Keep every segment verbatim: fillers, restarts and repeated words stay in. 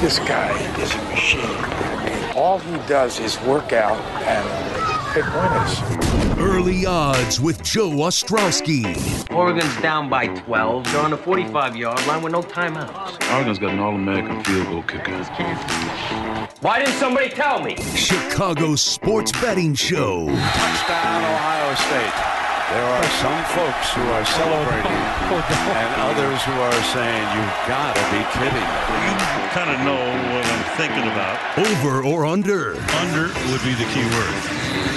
This guy is a machine. All he does is work out and pick winners. Early Odds with Joe Ostrowski. Oregon's down by twelve. They're on the forty-five-yard line with no timeouts. Oregon's got an All-American field goal kicker. Why didn't somebody tell me? Chicago's sports betting show. Touchdown, Ohio State. There are some folks who are celebrating and others who are saying, you've got to be kidding. You kind of know what I'm thinking about. Over or under? Under would be the key word.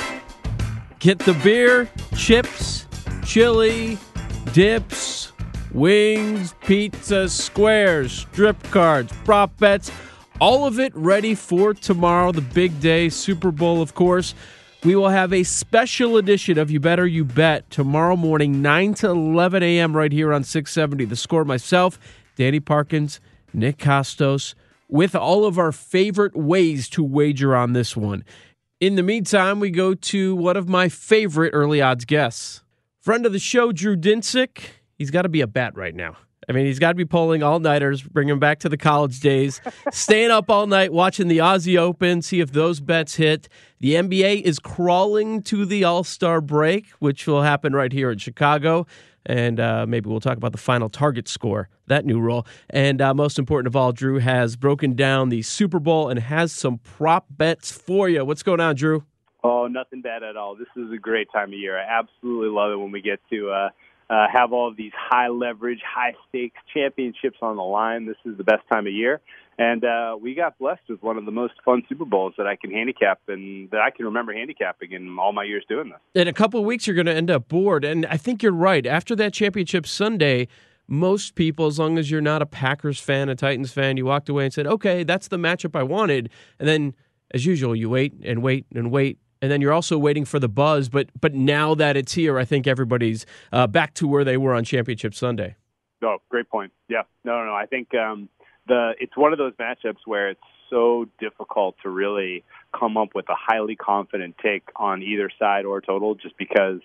Get the beer, chips, chili, dips, wings, pizza, squares, strip cards, prop bets, all of it ready for tomorrow, the big day, Super Bowl, of course. We will have a special edition of You Better You Bet tomorrow morning, nine to eleven a.m. right here on six seventy. The Score, myself, Danny Parkins, Nick Kostos, with all of our favorite ways to wager on this one. In the meantime, we go to one of my favorite early odds guests. Friend of the show, Drew Dinsick. He's got to be a bat right now. I mean, he's got to be pulling all-nighters, bringing him back to the college days, staying up all night, watching the Aussie Open, see if those bets hit. The N B A is crawling to the All-Star break, which will happen right here in Chicago. And uh, maybe we'll talk about the final target score, that new rule. And uh, most important of all, Drew has broken down the Super Bowl and has some prop bets for you. What's going on, Drew? Oh, nothing bad at all. This is a great time of year. I absolutely love it when we get to uh, uh, have all of these high-leverage, high-stakes championships on the line. This is the best time of year. And uh, we got blessed with one of the most fun Super Bowls that I can handicap and that I can remember handicapping in all my years doing this. In a couple of weeks, you're going to end up bored. And I think you're right. After that championship Sunday, most people, as long as you're not a Packers fan, a Titans fan, you walked away and said, okay, that's the matchup I wanted. And then, as usual, you wait and wait and wait. And then you're also waiting for the buzz. But but now that it's here, I think everybody's uh, back to where they were on championship Sunday. Oh, great point. Yeah. No, no, no. I think... Um, The, it's one of those matchups where it's so difficult to really come up with a highly confident take on either side or total, just because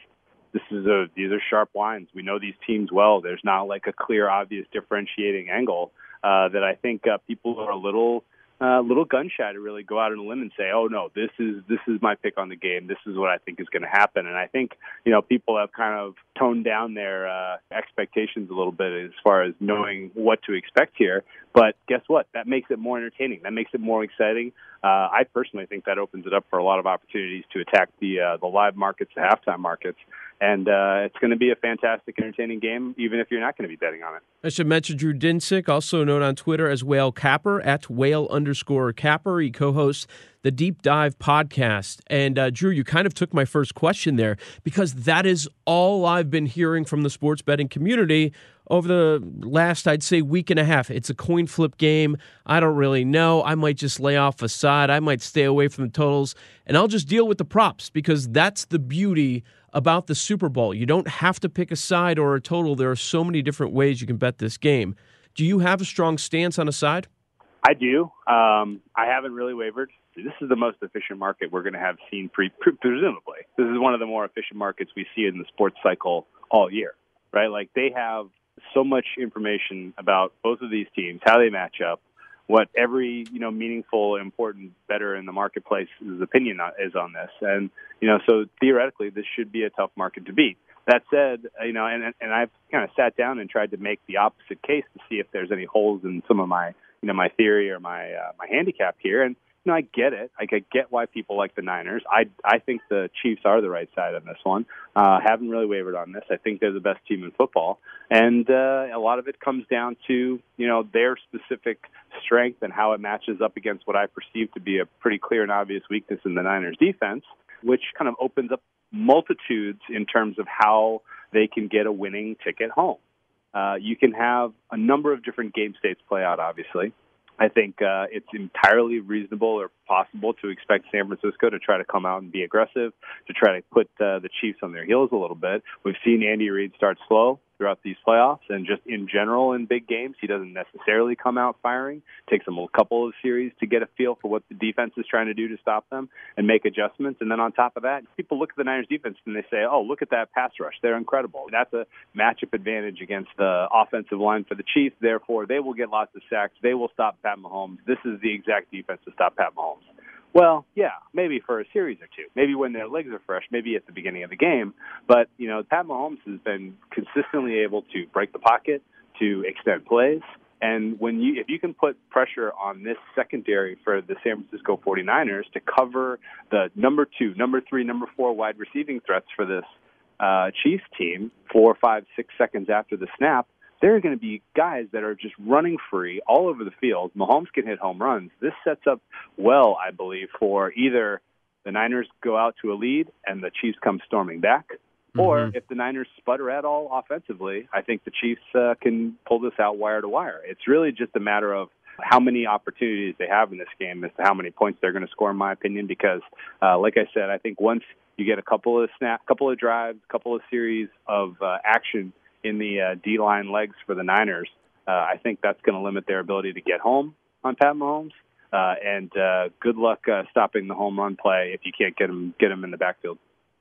this is a these are sharp lines. We know these teams well. There's not like a clear, obvious differentiating angle uh, that I think uh, people are a little uh, little gun shy to really go out on a limb and say, "Oh no, this is this is my pick on the game. This is what I think is going to happen." And I think you know people have kind of toned down their uh, expectations a little bit as far as knowing what to expect here. But guess what? That makes it more entertaining. That makes it more exciting. Uh, I personally think that opens it up for a lot of opportunities to attack the uh, the live markets, the halftime markets. And uh, it's going to be a fantastic, entertaining game, even if you're not going to be betting on it. I should mention Drew Dinsick, also known on Twitter as WhaleCapper, at whale underscore capper. He co-hosts the Deep Dive podcast. And, uh, Drew, you kind of took my first question there, because that is all I've been hearing from the sports betting community over the last, I'd say, week and a half. It's a coin flip game. I don't really know. I might just lay off a side. I might stay away from the totals. And I'll just deal with the props, because that's the beauty about the Super Bowl. You don't have to pick a side or a total. There are so many different ways you can bet this game. Do you have a strong stance on a side? I do. Um, I haven't really wavered. This is the most efficient market we're going to have seen, pre- pre- presumably. This is one of the more efficient markets we see in the sports cycle all year, right? Like, they have so much information about both of these teams, how they match up, what every, you know, meaningful, important bettor in the marketplace's opinion is on this. And, you know, so theoretically, this should be a tough market to beat. That said, you know, and, and I've kind of sat down and tried to make the opposite case to see if there's any holes in some of my you know, my theory or my uh, my handicap here. And you know, I get it. I get why people like the Niners. I I think the Chiefs are the right side on this one. Uh, haven't really wavered on this. I think they're the best team in football, and uh, a lot of it comes down to you know their specific strength and how it matches up against what I perceive to be a pretty clear and obvious weakness in the Niners defense, which kind of opens up multitudes in terms of how they can get a winning ticket home. Uh, you can have a number of different game states play out, obviously. I think uh, it's entirely reasonable or possible to expect San Francisco to try to come out and be aggressive, to try to put uh, the Chiefs on their heels a little bit. We've seen Andy Reid start slow throughout these playoffs, and just in general in big games, he doesn't necessarily come out firing. It takes him a couple of series to get a feel for what the defense is trying to do to stop them and make adjustments. And then on top of that, people look at the Niners defense and they say, oh, look at that pass rush. They're incredible. That's a matchup advantage against the offensive line for the Chiefs. Therefore, they will get lots of sacks. They will stop Pat Mahomes. This is the exact defense to stop Pat Mahomes. Well, yeah, maybe for a series or two. Maybe when their legs are fresh, maybe at the beginning of the game. But, you know, Pat Mahomes has been consistently able to break the pocket, to extend plays. And when you, if you can put pressure on this secondary for the San Francisco 49ers to cover the number two, number three, number four wide receiving threats for this uh, Chiefs team four, five, six seconds after the snap, there are going to be guys that are just running free all over the field. Mahomes can hit home runs. This sets up well, I believe, for either the Niners go out to a lead and the Chiefs come storming back, mm-hmm. or if the Niners sputter at all offensively, I think the Chiefs uh, can pull this out wire to wire. It's really just a matter of how many opportunities they have in this game as to how many points they're going to score, in my opinion, because, uh, like I said, I think once you get a couple of snap, couple of drives, couple of series of uh, action in the uh, D-line legs for the Niners, uh, I think that's going to limit their ability to get home on Pat Mahomes. Uh, and uh, good luck uh, stopping the home run play if you can't get him, get him in the backfield.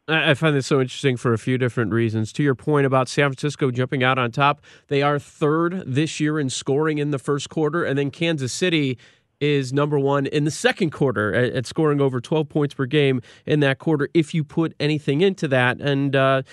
I find this so interesting for a few different reasons. To your point about San Francisco jumping out on top, they are third this year in scoring in the first quarter, and then Kansas City is number one in the second quarter at scoring over twelve points per game in that quarter if you put anything into that. And uh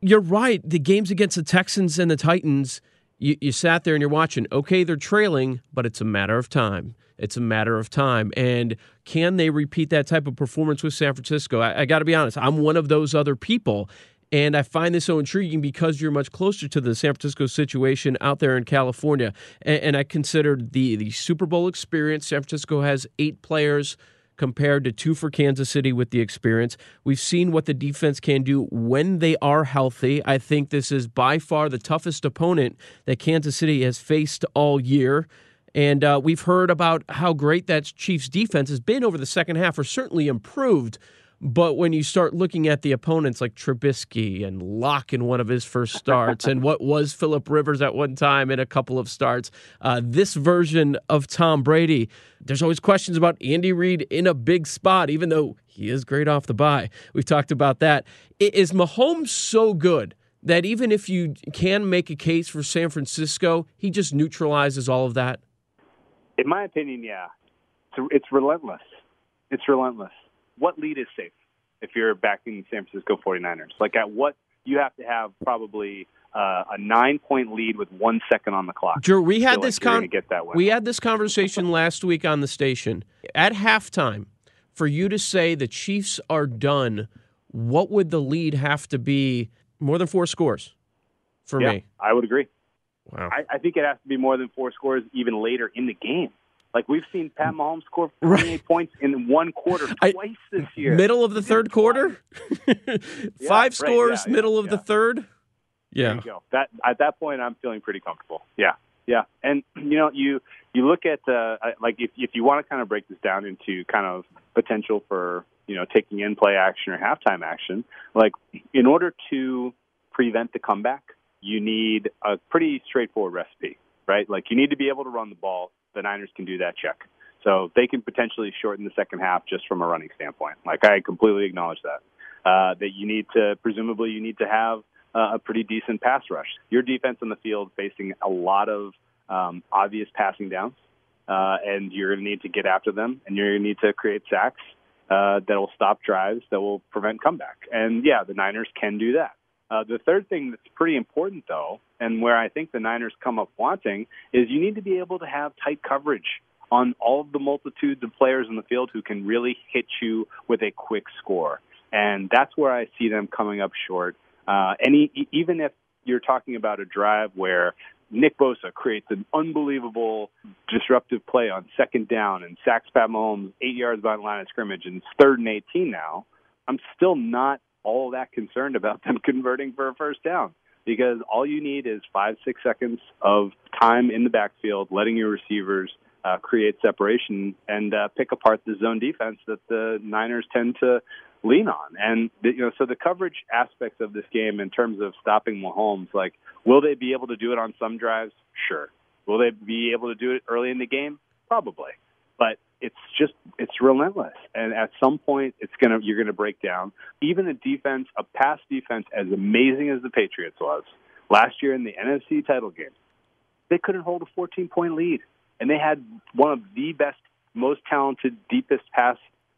you're right. The games against the Texans and the Titans, you, you sat there and you're watching, okay, they're trailing, but it's a matter of time. It's a matter of time. And can they repeat that type of performance with San Francisco? I, I got to be honest. I'm one of those other people. And I find this so intriguing because you're much closer to the San Francisco situation out there in California. And, and I considered the, the Super Bowl experience. San Francisco has eight players compared to two for Kansas City with the experience. We've seen what the defense can do when they are healthy. I think this is by far the toughest opponent that Kansas City has faced all year. And uh, we've heard about how great that Chiefs defense has been over the second half, or certainly improved. But when you start looking at the opponents like Trubisky and Locke in one of his first starts and what was Phillip Rivers at one time in a couple of starts, uh, this version of Tom Brady, there's always questions about Andy Reid in a big spot, even though he is great off the bye. We've talked about that. Is Mahomes so good that even if you can make a case for San Francisco, he just neutralizes all of that? In my opinion, yeah. It's, it's relentless. It's relentless. What lead is safe if you're backing the San Francisco 49ers? Like, at what you have to have probably uh, a nine-point lead with one second on the clock. Drew, we had this like con- get that we had this conversation last week on the station. At halftime, for you to say the Chiefs are done, what would the lead have to be? More than four scores for yeah, me. I would agree. Wow. I, I think it has to be more than four scores even later in the game. Like, we've seen Pat Mahomes score forty-eight right. points in one quarter twice I, this year. Middle of the third quarter? yeah, Five scores, right, yeah, middle yeah, of yeah. the third? Yeah. There you go. That, at that point, I'm feeling pretty comfortable. Yeah, yeah. And, you know, you, you look at, uh, like, if, if you want to kind of break this down into kind of potential for, you know, taking in play action or halftime action, like, in order to prevent the comeback, you need a pretty straightforward recipe, right? Like, you need to be able to run the ball. The Niners can do that check. So they can potentially shorten the second half just from a running standpoint. Like, I completely acknowledge that. Uh, that you need to, presumably you need to have uh, a pretty decent pass rush. Your defense on the field facing a lot of um, obvious passing downs, uh, and you're going to need to get after them, and you're going to need to create sacks uh, that will stop drives, that will prevent comeback. And, yeah, the Niners can do that. Uh, the third thing that's pretty important, though, and where I think the Niners come up wanting is you need to be able to have tight coverage on all of the multitudes of players in the field who can really hit you with a quick score. And that's where I see them coming up short. Uh, any, even if you're talking about a drive where Nick Bosa creates an unbelievable disruptive play on second down and sacks Pat Mahomes eight yards behind the line of scrimmage and it's third and eighteen now, I'm still not all that concerned about them converting for a first down because all you need is five, six seconds of time in the backfield, letting your receivers uh, create separation and uh, pick apart the zone defense that the Niners tend to lean on. And, you know, so the coverage aspects of this game in terms of stopping Mahomes, like, will they be able to do it on some drives? Sure. Will they be able to do it early in the game? Probably. But it's just, it's relentless. And at some point, it's going to, you're going to break down. Even a defense, a pass defense as amazing as the Patriots was last year in the N F C title game, they couldn't hold a fourteen point lead. And they had one of the best, most talented, deepest pass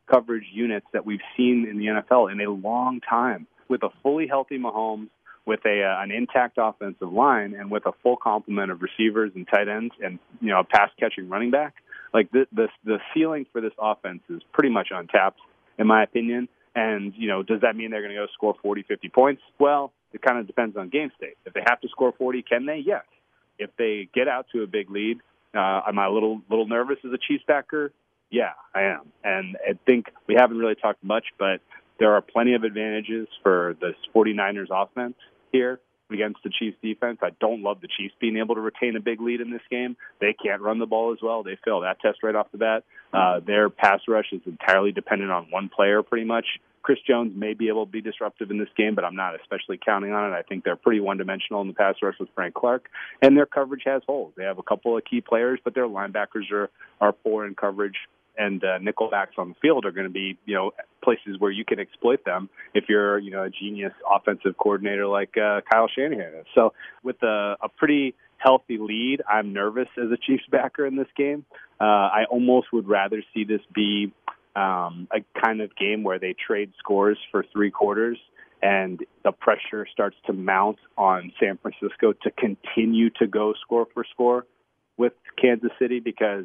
coverage units that we've seen in the N F L in a long time, with a fully healthy Mahomes, with a uh, an intact offensive line, and with a full complement of receivers and tight ends, and you know a pass catching running back. Like the, the the ceiling for this offense is pretty much untapped, in my opinion. And you know, does that mean they're going to go score forty, fifty points? Well, it kind of depends on game state. If they have to score forty, can they? Yes. If they get out to a big lead, uh, am I a little little nervous as a Chiefs backer? Yeah, I am. And I think we haven't really talked much, but there are plenty of advantages for the 49ers offense here against the Chiefs defense. I don't love the Chiefs being able to retain a big lead in this game. They can't run the ball as well. They fail that test right off the bat. Uh, their pass rush is entirely dependent on one player pretty much. Chris Jones may be able to be disruptive in this game, but I'm not especially counting on it. I think they're pretty one-dimensional in the pass rush with Frank Clark, and their coverage has holes. They have a couple of key players, but their linebackers are, are poor in coverage, and uh, nickelbacks on the field are going to be, you know, places where you can exploit them if you're, you know, a genius offensive coordinator like uh, Kyle Shanahan is. So with a, a pretty healthy lead, I'm nervous as a Chiefs backer in this game. Uh, I almost would rather see this be um, a kind of game where they trade scores for three quarters and the pressure starts to mount on San Francisco to continue to go score for score with Kansas City, because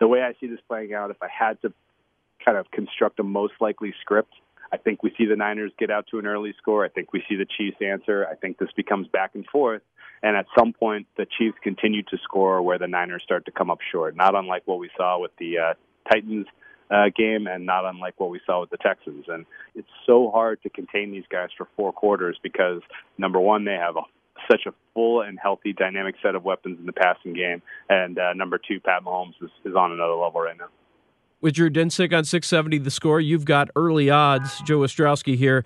the way I see this playing out, if I had to kind of construct a most likely script, I think we see the Niners get out to an early score. I think we see the Chiefs answer. I think this becomes back and forth. And at some point, the Chiefs continue to score where the Niners start to come up short, not unlike what we saw with the uh, Titans uh, game and not unlike what we saw with the Texans. And it's so hard to contain these guys for four quarters because, number one, they have a such a full and healthy dynamic set of weapons in the passing game. And uh, number two, Pat Mahomes is, is on another level right now. With Drew Dinsick on six seventy The Score, you've got early odds, Joe Ostrowski here.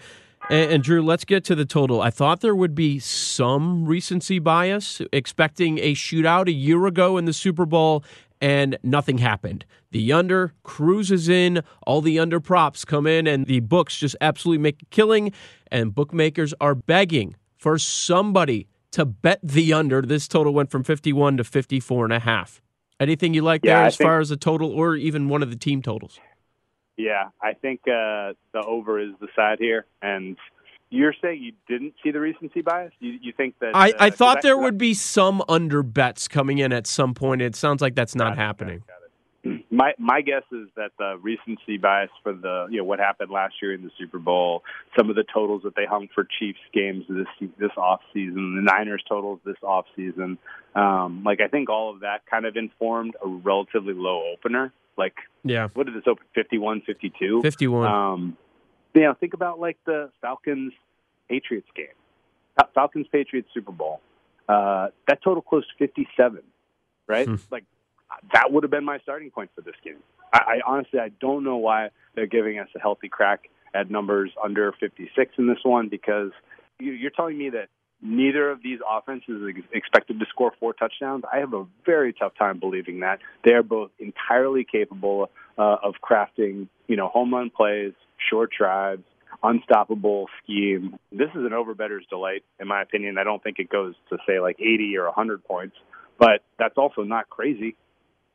And, and Drew, let's get to the total. I thought there would be some recency bias, expecting a shootout a year ago in the Super Bowl, and nothing happened. The under cruises in, all the under props come in, and the books just absolutely make a killing, and bookmakers are begging for somebody to bet the under. This total went from fifty-one to fifty-four and a half. Anything you like yeah, there I as think, far as a total or even one of the team totals? Yeah, I think uh, the over is the side here. And you're saying you didn't see the recency bias? You, you think that... I, uh, I thought there I, would be some under bets coming in at some point. It sounds like that's not got happening. Got it, got it. My my guess is that the recency bias for the, you know, what happened last year in the Super Bowl, some of the totals that they hung for Chiefs games this this offseason, the Niners totals this offseason, um, like I think all of that kind of informed a relatively low opener. Like, yeah, what did this open? fifty-one, fifty-two? fifty-one. Um, you know, think about like the Falcons-Patriots game, Falcons-Patriots Super Bowl. Uh, that total closed fifty-seven, right? Hmm. Like, that would have been my starting point for this game. I, I honestly, I don't know why they're giving us a healthy crack at numbers under fifty-six in this one, because you, you're telling me that neither of these offenses is expected to score four touchdowns. I have a very tough time believing that. They're both entirely capable uh, of crafting, you know, home run plays, short drives, unstoppable scheme. This is an overbetter's delight, in my opinion. I don't think it goes to, say, like eighty or one hundred points, but that's also not crazy.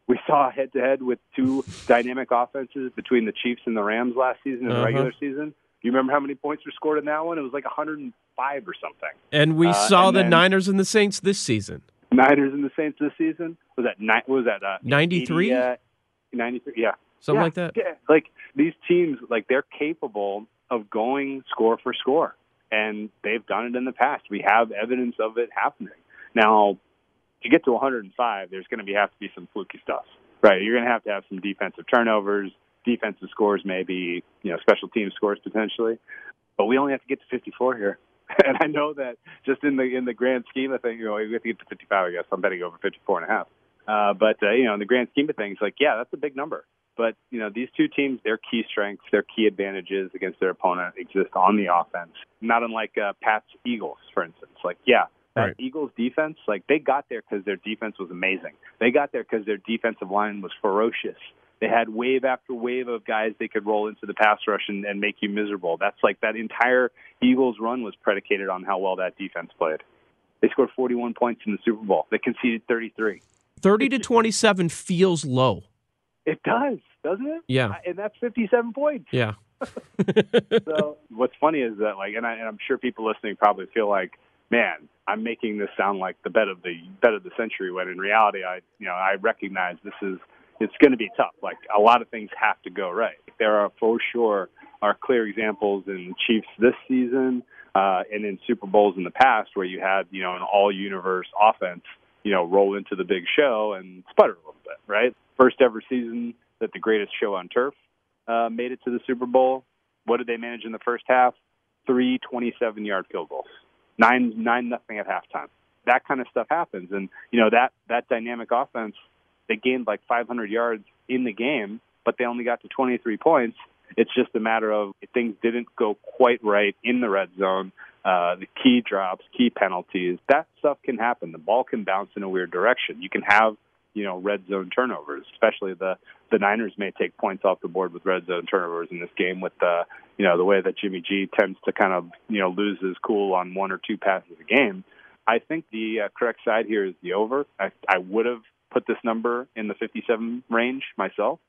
We saw head-to-head with two dynamic offenses between the Chiefs and the Rams last season in the uh-huh. regular season. Do you remember how many points were scored in that one? It was like 100, five or something. And we uh, saw and the then, Niners and the Saints this season. Niners and the Saints this season? Was that ni- what was that uh, ninety-three? Uh, ninety-three, yeah. Something yeah, like that. Yeah. Like these teams, like they're capable of going score for score, and they've done it in the past. We have evidence of it happening. Now, to get to one hundred five, there's going to be, have to be some fluky stuff, right? You're going to have to have some defensive turnovers, defensive scores, maybe, you know, special team scores potentially. But we only have to get to fifty-four here. And I know that just in the in the grand scheme of things, you know, we have to get to fifty-five, I guess. I'm betting over fifty-four and a half. Uh, but, uh, you know, in the grand scheme of things, like, yeah, that's a big number. But, you know, these two teams, their key strengths, their key advantages against their opponent exist on the offense. Not unlike uh, Pat's Eagles, for instance. Like, yeah. Right. Eagles defense, like they got there because their defense was amazing. They got there because their defensive line was ferocious. They had wave after wave of guys they could roll into the pass rush and, and make you miserable. That's like that entire Eagles run was predicated on how well that defense played. They scored forty-one points in the Super Bowl. They conceded thirty-three. thirty to twenty-seven feels low. It does, doesn't it? Yeah. And that's fifty-seven points. Yeah. So what's funny is that, like, and, I, and I'm sure people listening probably feel like, man, I'm making this sound like the bet of the bet of the century. When in reality, I you know I recognize this is it's going to be tough. Like a lot of things have to go right. There are for sure are clear examples in Chiefs this season uh, and in Super Bowls in the past where you had you know an all-universe offense you know roll into the big show and sputter a little bit. Right, first ever season that the greatest show on turf uh, made it to the Super Bowl. What did they manage in the first half? Three twenty-seven-yard field goals. Nine, nine, nothing at halftime. That kind of stuff happens, and you know that that dynamic offense. They gained like five hundred yards in the game, but they only got to twenty-three points. It's just a matter of things didn't go quite right in the red zone. Uh, the key drops, key penalties, that stuff can happen. The ball can bounce in a weird direction. You can have you know red zone turnovers, especially the the Niners may take points off the board with red zone turnovers in this game with the. You know, the way that Jimmy G tends to kind of, you know, lose his cool on one or two passes a game. I think the uh, correct side here is the over. I, I would have put this number in the fifty-seven range myself.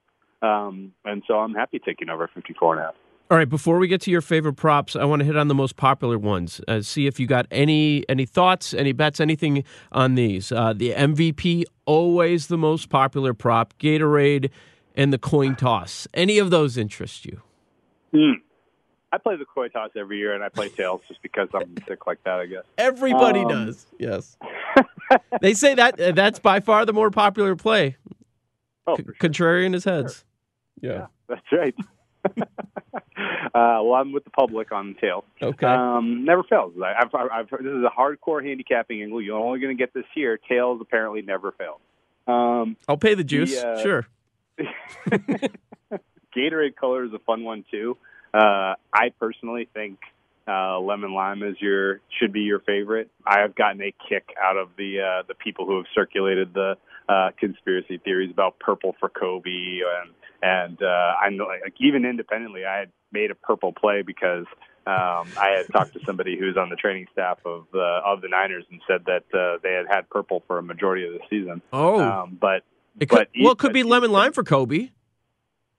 Um, and so I'm happy taking over fifty-four and a half. All right, before we get to your favorite props, I want to hit on the most popular ones. Uh, see if you got any any thoughts, any bets, anything on these. Uh, the M V P, always the most popular prop. Gatorade and the coin toss. Any of those interest you? Hmm. I play the coin toss every year, and I play tails just because I'm sick like that, I guess. Everybody um, does, yes. They say that uh, that's by far the more popular play. Oh, C- sure. Contrarian is heads. Sure. Yeah. yeah, that's right. uh, well, I'm with the public on tail. Okay. Um, never fails. I've, I've, I've, this is a hardcore handicapping angle. You're only going to get this year. Tails apparently never fail. Um, I'll pay the juice, the, uh, sure. Gatorade color is a fun one, too. Uh, I personally think uh, lemon lime is your should be your favorite. I have gotten a kick out of the uh, the people who have circulated the uh, conspiracy theories about purple for Kobe, and and uh, I'm like even independently, I had made a purple play because um, I had talked to somebody who's on the training staff of the of the Niners and said that uh, they had had purple for a majority of the season. Oh, um, but it could, but well, it could be lemon lime for Kobe.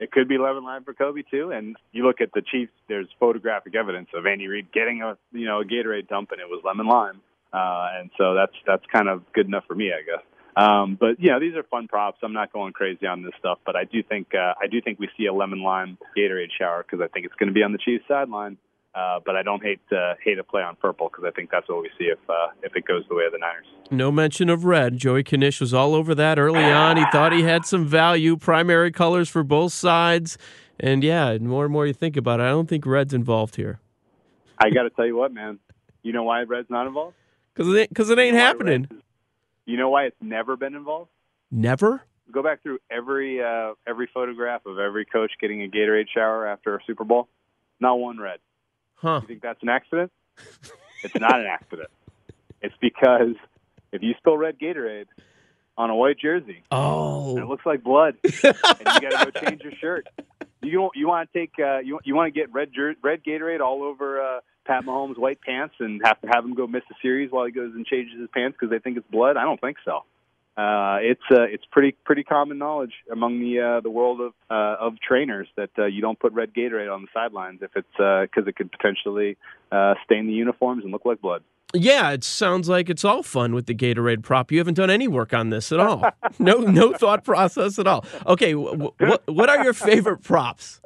It could be lemon lime for Kobe, too. And you look at the Chiefs, there's photographic evidence of Andy Reid getting a you know a Gatorade dump, and it was lemon lime. Uh, and so that's that's kind of good enough for me, I guess. Um, but, you know, these are fun props. I'm not going crazy on this stuff, but I do think uh, I do think we see a lemon lime Gatorade shower because I think it's going to be on the Chiefs sideline. Uh, but I don't hate uh, hate a play on purple because I think that's what we see if uh, if it goes the way of the Niners. No mention of red. Joey Knish was all over that early on. He thought he had some value, primary colors for both sides. And, yeah, the more and more you think about it, I don't think red's involved here. I got to tell you what, man. You know why red's not involved? Because it, it ain't you know happening. Is, you know why it's never been involved? Never? Go back through every uh, every photograph of every coach getting a Gatorade shower after a Super Bowl. Not one red. Huh. You think that's an accident? It's not an accident. It's because if you spill red Gatorade on a white jersey, oh, it looks like blood, and you got to go change your shirt. You don't, you want to take uh, you you want to get red jer- red Gatorade all over uh, Pat Mahomes' white pants and have to have him go miss the series while he goes and changes his pants because they think it's blood? I don't think so. uh, it's uh, it's pretty pretty common knowledge among the uh, the world of uh, of trainers that uh, you don't put red Gatorade on the sidelines if it's because uh, it could potentially uh, stain the uniforms and look like blood. Yeah, it sounds like it's all fun with the Gatorade prop. You haven't done any work on this at all. No, no thought process at all. Okay, wh- wh- what are your favorite props?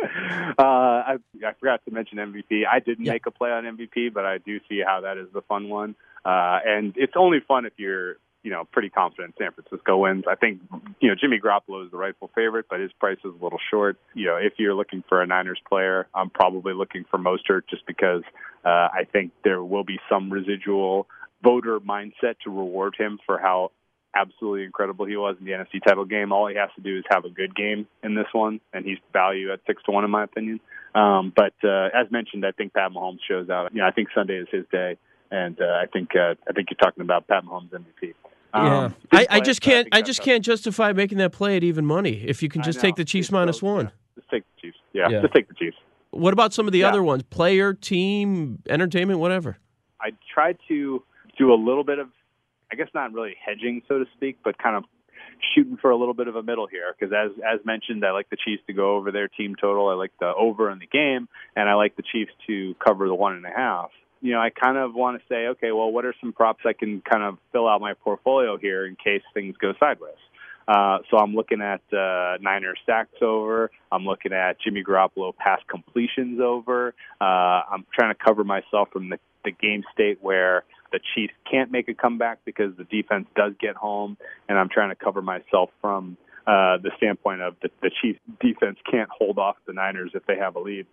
Uh, I, I forgot to mention M V P. I didn't yeah. make a play on M V P, but I do see how that is the fun one. Uh, and it's only fun if you're, you know, pretty confident San Francisco wins. I think, you know, Jimmy Garoppolo is the rightful favorite, but his price is a little short. You know, if you're looking for a Niners player, I'm probably looking for Mostert just because uh, I think there will be some residual voter mindset to reward him for how absolutely incredible he was in the N F C title game. All he has to do is have a good game in this one, and he's value at six to one in my opinion. Um, but uh, as mentioned, I think Pat Mahomes shows out. You know, I think Sunday is his day, and uh, I think uh, I think you're talking about Pat Mahomes M V P. Um, yeah, I, I just can't. I, I just can't justify making that play at even money if you can just take the Chiefs minus one. Yeah. Just take the Chiefs. Yeah. yeah, just take the Chiefs. What about some of the yeah. other ones? Player, team, entertainment, whatever. I tried to do a little bit of, I guess not really hedging, so to speak, but kind of shooting for a little bit of a middle here. Because as as mentioned, I like the Chiefs to go over their team total. I like the over in the game, and I like the Chiefs to cover the one and a half. You know, I kind of want to say, okay, well, what are some props I can kind of fill out my portfolio here in case things go sideways? Uh, so I'm looking at uh, Niners sacks over. I'm looking at Jimmy Garoppolo pass completions over. Uh, I'm trying to cover myself from the, the game state where the Chiefs can't make a comeback because the defense does get home, and I'm trying to cover myself from uh, the standpoint of the, the Chiefs defense can't hold off the Niners if they have a lead.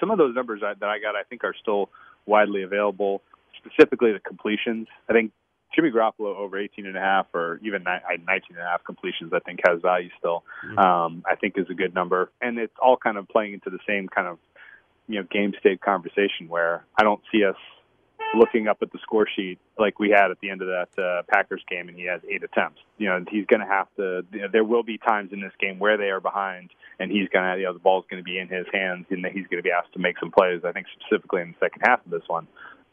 Some of those numbers that I got, I think, are still widely available, specifically the completions. I think Jimmy Garoppolo over eighteen and a half or even nineteen and a half completions, I think, has value still. Mm-hmm. Um, I think is a good number. And it's all kind of playing into the same kind of, you know, game state conversation where I don't see us looking up at the score sheet like we had at the end of that uh, Packers game, and he has eight attempts. You know, he's going to have to, you know, there will be times in this game where they are behind, and he's going to, you know, the ball's going to be in his hands, and he's going to be asked to make some plays, I think specifically in the second half of this one.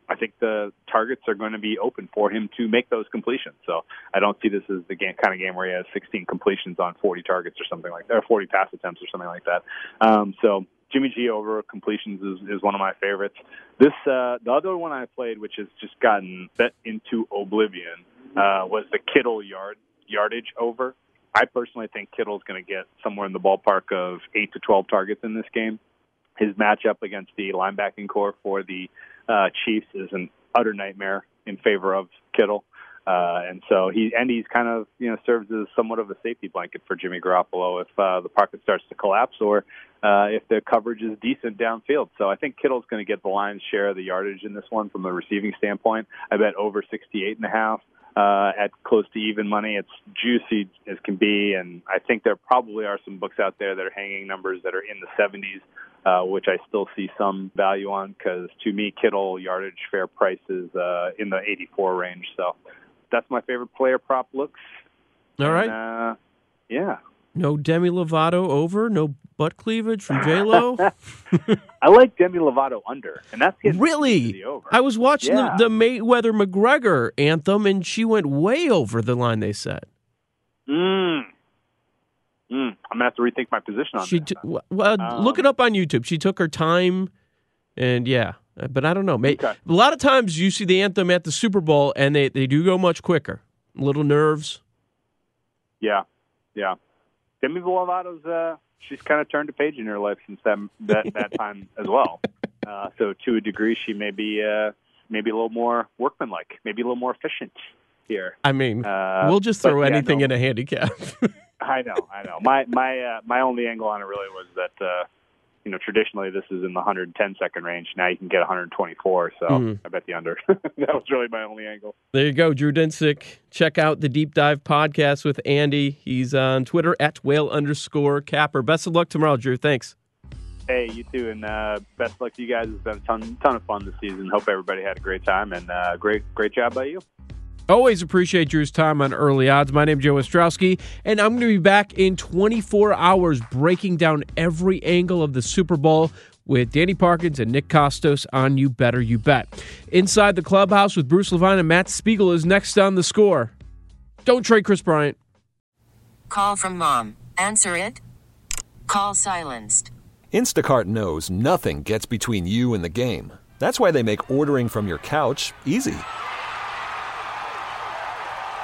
I think the targets are going to be open for him to make those completions. So I don't see this as the game, kind of game where he has sixteen completions on forty targets or something like that, or forty pass attempts or something like that. Um, so Jimmy G over completions is, is one of my favorites. This uh, the other one I played, which has just gotten bet into oblivion, uh, was the Kittle yard yardage over. I personally think Kittle's going to get somewhere in the ballpark of eight to twelve targets in this game. His matchup against the linebacking core for the uh, Chiefs is an utter nightmare in favor of Kittle. Uh, and so he and he's kind of, you know, serves as somewhat of a safety blanket for Jimmy Garoppolo if uh, the pocket starts to collapse or uh, if the coverage is decent downfield. So I think Kittle's going to get the lion's share of the yardage in this one from a receiving standpoint. I bet over sixty-eight and a half uh, at close to even money. It's juicy as can be, and I think there probably are some books out there that are hanging numbers that are in the seventies, uh, which I still see some value on because to me Kittle yardage fair price is uh, in the eighty-four range. So that's my favorite player prop looks. All right. And, uh, yeah. No Demi Lovato over, no butt cleavage from J-Lo. I like Demi Lovato under, and that's getting really the over. I was watching yeah. the, the Mayweather-McGregor anthem, and she went way over the line they set. Mm. Mm. I'm going to have to rethink my position on she that. T- well, um, look it up on YouTube. She took her time, and yeah. But I don't know. Maybe, okay. A lot of times you see the anthem at the Super Bowl, and they, they do go much quicker. Little nerves. Yeah, yeah. Demi Lovato's, uh, she's kind of turned a page in her life since that that, that time as well. Uh, so to a degree, she may be uh, maybe a little more workmanlike, maybe a little more efficient here. I mean, uh, we'll just throw but, anything yeah, no. in a handicap. I know, I know. My my uh, my only angle on it really was that. Uh, You know, traditionally this is in the one hundred ten second range. Now you can get one hundred twenty-four, so mm. I bet the under. That was really my only angle. There you go, Drew Dinsick. Check out the Deep Dive podcast with Andy. He's on Twitter at whale underscore capper. Best of luck tomorrow, Drew. Thanks. Hey, you too, and uh, best luck to you guys. It's been a ton, ton of fun this season. Hope everybody had a great time, and uh, great, great job by you. Always appreciate Drew's time on Early Odds. My name's Joe Ostrowski, and I'm going to be back in twenty-four hours breaking down every angle of the Super Bowl with Danny Parkins and Nick Kostos on You Better You Bet. Inside the Clubhouse with Bruce Levine and Matt Spiegel is next on The Score. Don't trade Chris Bryant. Call from mom. Answer it. Call silenced. Instacart knows nothing gets between you and the game. That's why they make ordering from your couch easy.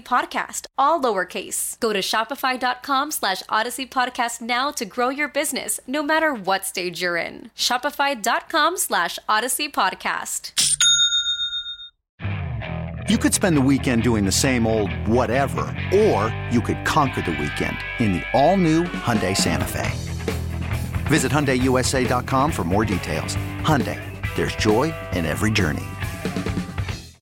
Podcast, all lowercase. Go to shopify.com slash Odyssey Podcast now to grow your business, no matter what stage you're in. Shopify.com slash Odyssey Podcast. You could spend the weekend doing the same old whatever, or you could conquer the weekend in the all-new Hyundai Santa Fe. Visit Hyundai U S A dot com for more details. Hyundai, there's joy in every journey.